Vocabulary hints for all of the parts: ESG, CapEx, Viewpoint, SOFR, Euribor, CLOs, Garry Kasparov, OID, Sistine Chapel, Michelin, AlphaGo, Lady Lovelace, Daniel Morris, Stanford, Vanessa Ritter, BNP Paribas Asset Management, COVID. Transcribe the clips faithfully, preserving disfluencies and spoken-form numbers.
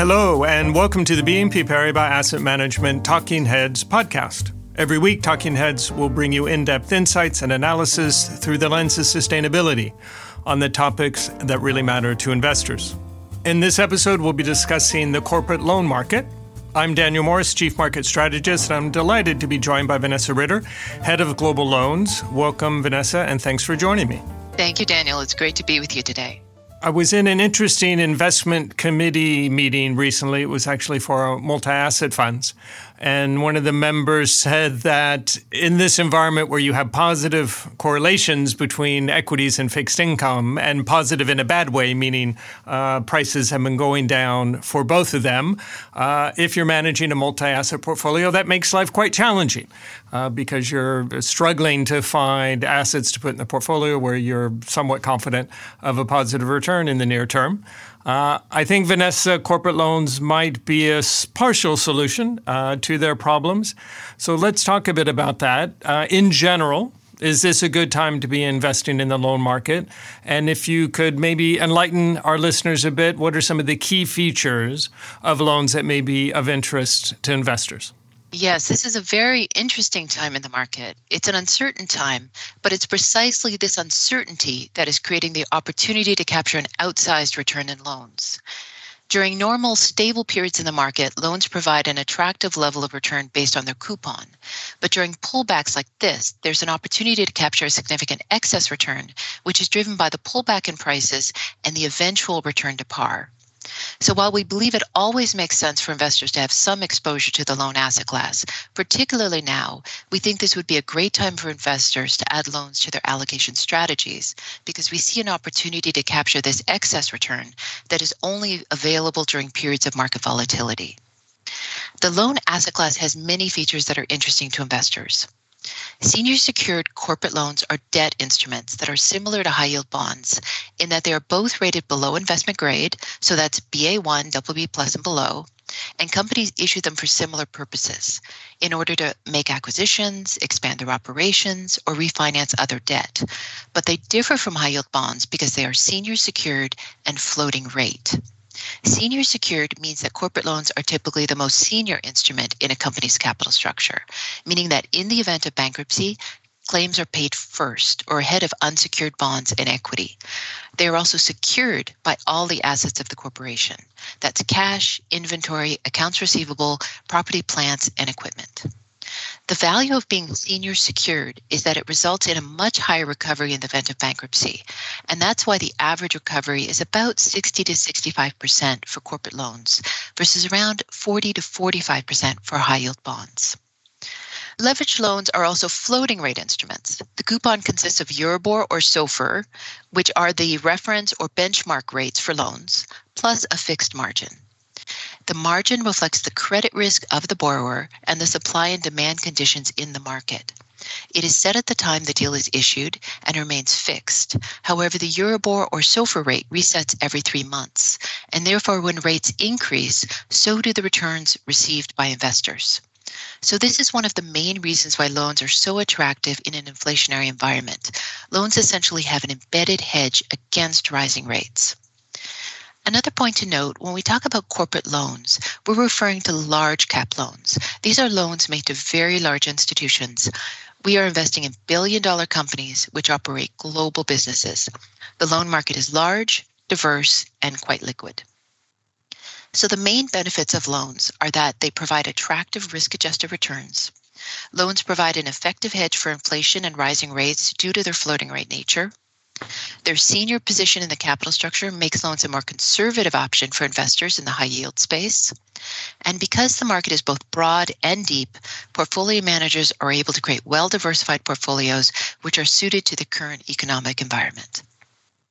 Hello, and welcome to the B N P Paribas Asset Management Talking Heads podcast. Every week, Talking Heads will bring you in-depth insights and analysis through the lens of sustainability on the topics that really matter to investors. In this episode, we'll be discussing the corporate loan market. I'm Daniel Morris, Chief Market Strategist, and I'm delighted to be joined by Vanessa Ritter, Head of Global Loans. Welcome, Vanessa, and thanks for joining me. Thank you, Daniel. It's great to be with you today. I was in an interesting investment committee meeting recently. It was actually for multi-asset funds. And one of the members said that in this environment where you have positive correlations between equities and fixed income, and positive in a bad way, meaning uh, prices have been going down for both of them, uh, if you're managing a multi-asset portfolio, that makes life quite challenging uh, because you're struggling to find assets to put in the portfolio where you're somewhat confident of a positive return in the near term. Uh, I think, Vanessa, corporate loans might be a partial solution uh, to their problems. So let's talk a bit about that. Uh, in general, is this a good time to be investing in the loan market? And if you could maybe enlighten our listeners a bit, what are some of the key features of loans that may be of interest to investors? Yes, this is a very interesting time in the market. It's an uncertain time, but it's precisely this uncertainty that is creating the opportunity to capture an outsized return in loans. During normal, stable periods in the market, loans provide an attractive level of return based on their coupon. But during pullbacks like this, there's an opportunity to capture a significant excess return, which is driven by the pullback in prices and the eventual return to par. So while we believe it always makes sense for investors to have some exposure to the loan asset class, particularly now, we think this would be a great time for investors to add loans to their allocation strategies because we see an opportunity to capture this excess return that is only available during periods of market volatility. The loan asset class has many features that are interesting to investors. Senior secured corporate loans are debt instruments that are similar to high-yield bonds in that they are both rated below investment grade, so that's B A one, double B plus and below, and companies issue them for similar purposes in order to make acquisitions, expand their operations, or refinance other debt. But they differ from high-yield bonds because they are senior secured and floating rate. Senior secured means that corporate loans are typically the most senior instrument in a company's capital structure, meaning that in the event of bankruptcy, claims are paid first or ahead of unsecured bonds and equity. They are also secured by all the assets of the corporation. That's cash, inventory, accounts receivable, property, plants, and equipment. The value of being senior secured is that it results in a much higher recovery in the event of bankruptcy, and that's why the average recovery is about sixty to sixty-five percent for corporate loans versus around forty to forty-five percent for high-yield bonds. Leveraged loans are also floating rate instruments. The coupon consists of Euribor or SOFR, which are the reference or benchmark rates for loans, plus a fixed margin. The margin reflects the credit risk of the borrower and the supply and demand conditions in the market. It is set at the time the deal is issued and remains fixed. However, the Euribor or SOFR rate resets every three months, and therefore when rates increase, so do the returns received by investors. So this is one of the main reasons why loans are so attractive in an inflationary environment. Loans essentially have an embedded hedge against rising rates. Another point to note, when we talk about corporate loans, we're referring to large cap loans. These are loans made to very large institutions. We are investing in billion dollar companies which operate global businesses. The loan market is large, diverse, and quite liquid. So the main benefits of loans are that they provide attractive risk-adjusted returns. Loans provide an effective hedge for inflation and rising rates due to their floating rate nature. Their senior position in the capital structure makes loans a more conservative option for investors in the high yield space. And because the market is both broad and deep, portfolio managers are able to create well-diversified portfolios which are suited to the current economic environment.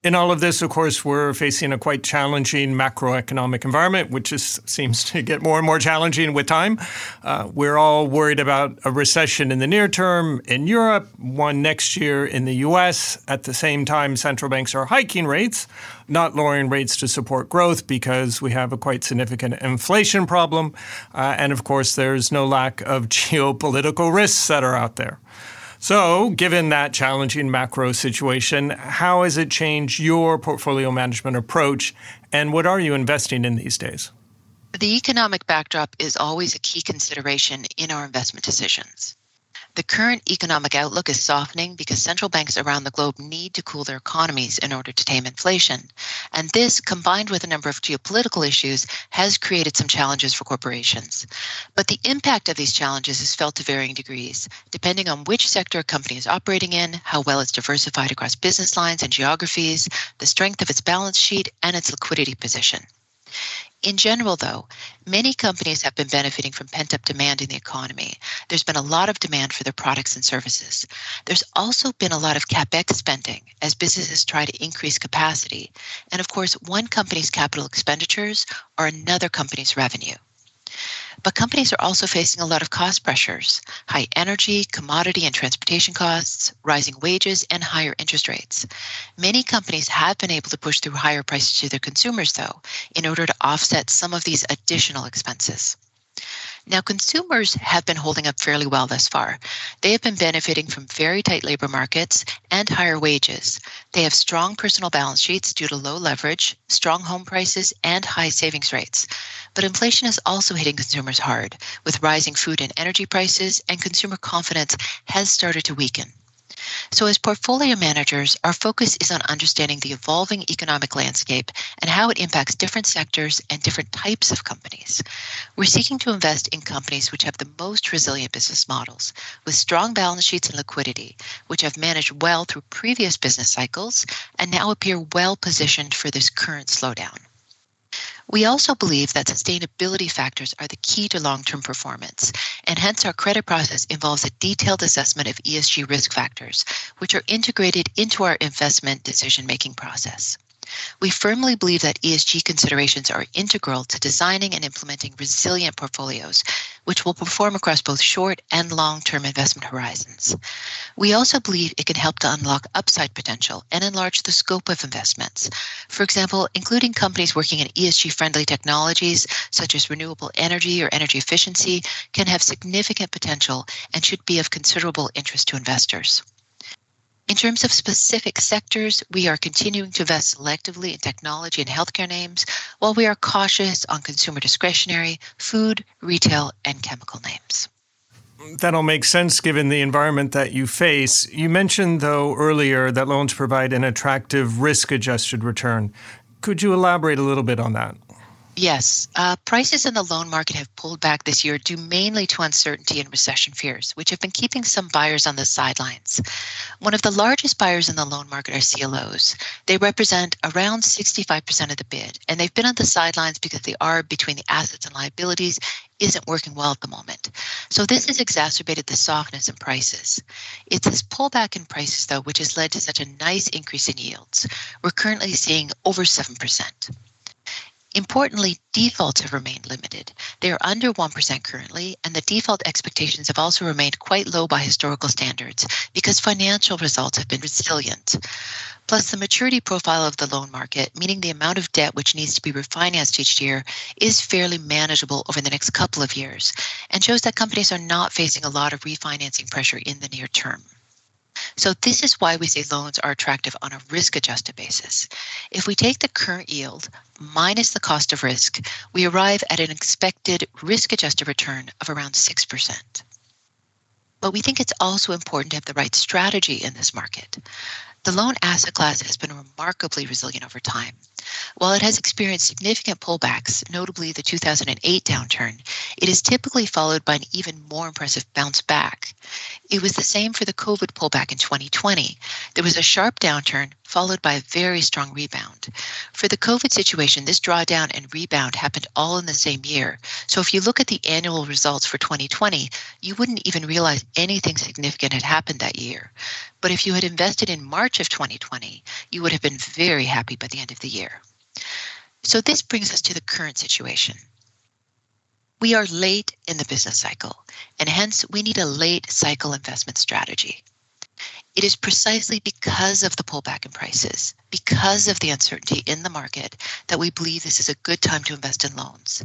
In all of this, of course, we're facing a quite challenging macroeconomic environment, which is, seems to get more and more challenging with time. Uh, we're all worried about a recession in the near term in Europe, one next year in the U S. At the same time, central banks are hiking rates, not lowering rates to support growth because we have a quite significant inflation problem. Uh, and of course, there's no lack of geopolitical risks that are out there. So, given that challenging macro situation, how has it changed your portfolio management approach, and what are you investing in these days? The economic backdrop is always a key consideration in our investment decisions. The current economic outlook is softening because central banks around the globe need to cool their economies in order to tame inflation. And this, combined with a number of geopolitical issues, has created some challenges for corporations. But the impact of these challenges is felt to varying degrees, depending on which sector a company is operating in, how well it's diversified across business lines and geographies, the strength of its balance sheet, and its liquidity position. In general, though, many companies have been benefiting from pent-up demand in the economy. There's been a lot of demand for their products and services. There's also been a lot of CapEx spending as businesses try to increase capacity. And of course, one company's capital expenditures are another company's revenue. But companies are also facing a lot of cost pressures, high energy, commodity and transportation costs, rising wages, and higher interest rates. Many companies have been able to push through higher prices to their consumers, though, in order to offset some of these additional expenses. Now, consumers have been holding up fairly well thus far. They have been benefiting from very tight labor markets and higher wages. They have strong personal balance sheets due to low leverage, strong home prices, and high savings rates. But inflation is also hitting consumers hard, with rising food and energy prices, and consumer confidence has started to weaken. So as portfolio managers, our focus is on understanding the evolving economic landscape and how it impacts different sectors and different types of companies. We're seeking to invest in companies which have the most resilient business models, with strong balance sheets and liquidity, which have managed well through previous business cycles and now appear well positioned for this current slowdown. We also believe that sustainability factors are the key to long-term performance, and hence our credit process involves a detailed assessment of E S G risk factors, which are integrated into our investment decision-making process. We firmly believe that E S G considerations are integral to designing and implementing resilient portfolios, which will perform across both short and long-term investment horizons. We also believe it can help to unlock upside potential and enlarge the scope of investments. For example, including companies working in E S G-friendly technologies, such as renewable energy or energy efficiency, can have significant potential and should be of considerable interest to investors. In terms of specific sectors, we are continuing to invest selectively in technology and healthcare names, while we are cautious on consumer discretionary, food, retail, and chemical names. That all makes sense given the environment that you face. You mentioned, though, earlier that loans provide an attractive risk-adjusted return. Could you elaborate a little bit on that? Yes. Uh, prices in the loan market have pulled back this year due mainly to uncertainty and recession fears, which have been keeping some buyers on the sidelines. One of the largest buyers in the loan market are C L Os. They represent around sixty-five percent of the bid, and they've been on the sidelines because the A R B between the assets and liabilities isn't working well at the moment. So this has exacerbated the softness in prices. It's this pullback in prices, though, which has led to such a nice increase in yields. We're currently seeing over seven percent. Importantly, defaults have remained limited. They are under one percent currently, and the default expectations have also remained quite low by historical standards because financial results have been resilient. Plus, the maturity profile of the loan market, meaning the amount of debt which needs to be refinanced each year, is fairly manageable over the next couple of years and shows that companies are not facing a lot of refinancing pressure in the near term. So this is why we say loans are attractive on a risk-adjusted basis. If we take the current yield minus the cost of risk, we arrive at an expected risk-adjusted return of around six percent. But we think it's also important to have the right strategy in this market. The loan asset class has been remarkably resilient over time. While it has experienced significant pullbacks, notably the two thousand eight downturn, it is typically followed by an even more impressive bounce back. It was the same for the COVID pullback in twenty twenty. There was a sharp downturn followed by a very strong rebound. For the COVID situation, this drawdown and rebound happened all in the same year. So if you look at the annual results for twenty twenty, you wouldn't even realize anything significant had happened that year. But if you had invested in March of twenty twenty, you would have been very happy by the end of the year. So this brings us to the current situation. We are late in the business cycle, and hence we need a late cycle investment strategy. It is precisely because of the pullback in prices, because of the uncertainty in the market, that we believe this is a good time to invest in loans.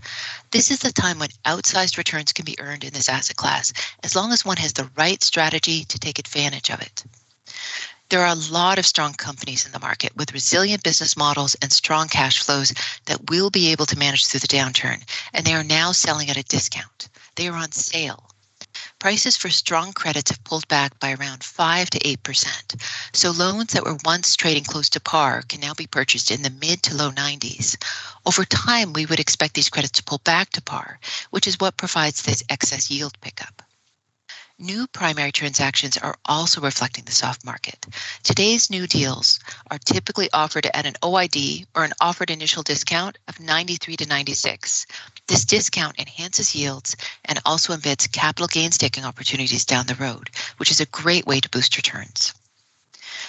This is the time when outsized returns can be earned in this asset class, as long as one has the right strategy to take advantage of it. There are a lot of strong companies in the market with resilient business models and strong cash flows that will be able to manage through the downturn, and they are now selling at a discount. They are on sale. Prices for strong credits have pulled back by around five to eight percent, so loans that were once trading close to par can now be purchased in the mid to low nineties. Over time, we would expect these credits to pull back to par, which is what provides this excess yield pickup. New primary transactions are also reflecting the soft market. Today's new deals are typically offered at an O I D or an offered initial discount of ninety-three to ninety-six. This discount enhances yields and also embeds capital gains taking opportunities down the road, which is a great way to boost returns.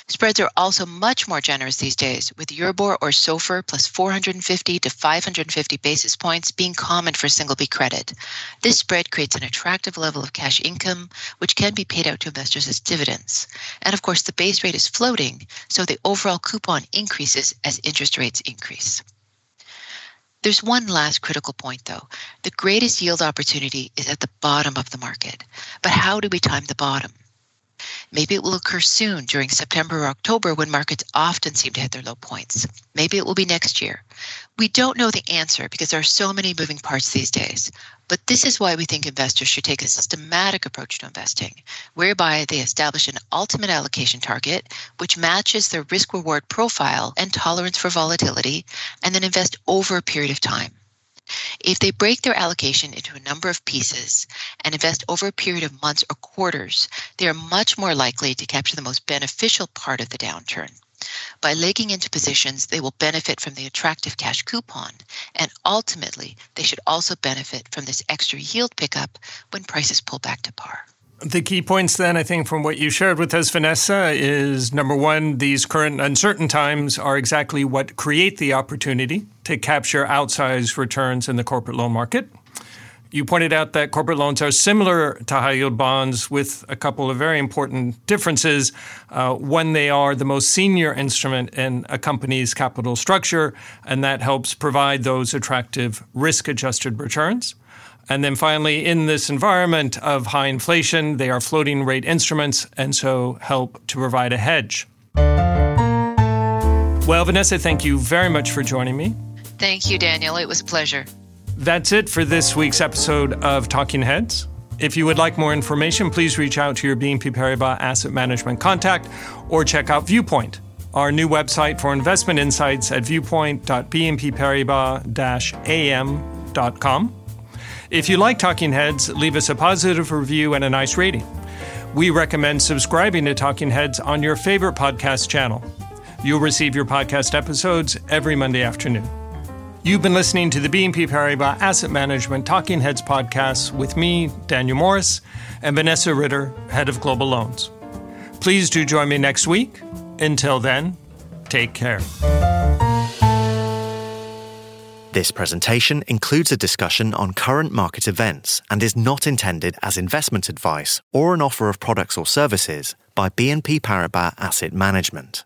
Spreads are also much more generous these days, with Euribor or SOFR plus four hundred fifty to five hundred fifty basis points being common for single B credit. This spread creates an attractive level of cash income, which can be paid out to investors as dividends. And of course, the base rate is floating, so the overall coupon increases as interest rates increase. There's one last critical point, though. The greatest yield opportunity is at the bottom of the market. But how do we time the bottom? Maybe it will occur soon during September or October when markets often seem to hit their low points. Maybe it will be next year. We don't know the answer because there are so many moving parts these days. But this is why we think investors should take a systematic approach to investing, whereby they establish an ultimate allocation target, which matches their risk-reward profile and tolerance for volatility, and then invest over a period of time. If they break their allocation into a number of pieces and invest over a period of months or quarters, they are much more likely to capture the most beneficial part of the downturn. By legging into positions, they will benefit from the attractive cash coupon, and ultimately, they should also benefit from this extra yield pickup when prices pull back to par. The key points then, I think, from what you shared with us, Vanessa, is number one, these current uncertain times are exactly what create the opportunity to capture outsized returns in the corporate loan market. You pointed out that corporate loans are similar to high-yield bonds with a couple of very important differences. Uh, one, they are the most senior instrument in a company's capital structure, and that helps provide those attractive risk-adjusted returns. And then finally, in this environment of high inflation, they are floating rate instruments and so help to provide a hedge. Well, Vanessa, thank you very much for joining me. Thank you, Daniel. It was a pleasure. That's it for this week's episode of Talking Heads. If you would like more information, please reach out to your B N P Paribas Asset Management contact or check out Viewpoint, our new website for investment insights at viewpoint dot b n p paribas dash a m dot com. If you like Talking Heads, leave us a positive review and a nice rating. We recommend subscribing to Talking Heads on your favorite podcast channel. You'll receive your podcast episodes every Monday afternoon. You've been listening to the B N P Paribas Asset Management Talking Heads podcast with me, Daniel Morris, and Vanessa Ritter, Head of Global Loans. Please do join me next week. Until then, take care. This presentation includes a discussion on current market events and is not intended as investment advice or an offer of products or services by B N P Paribas Asset Management.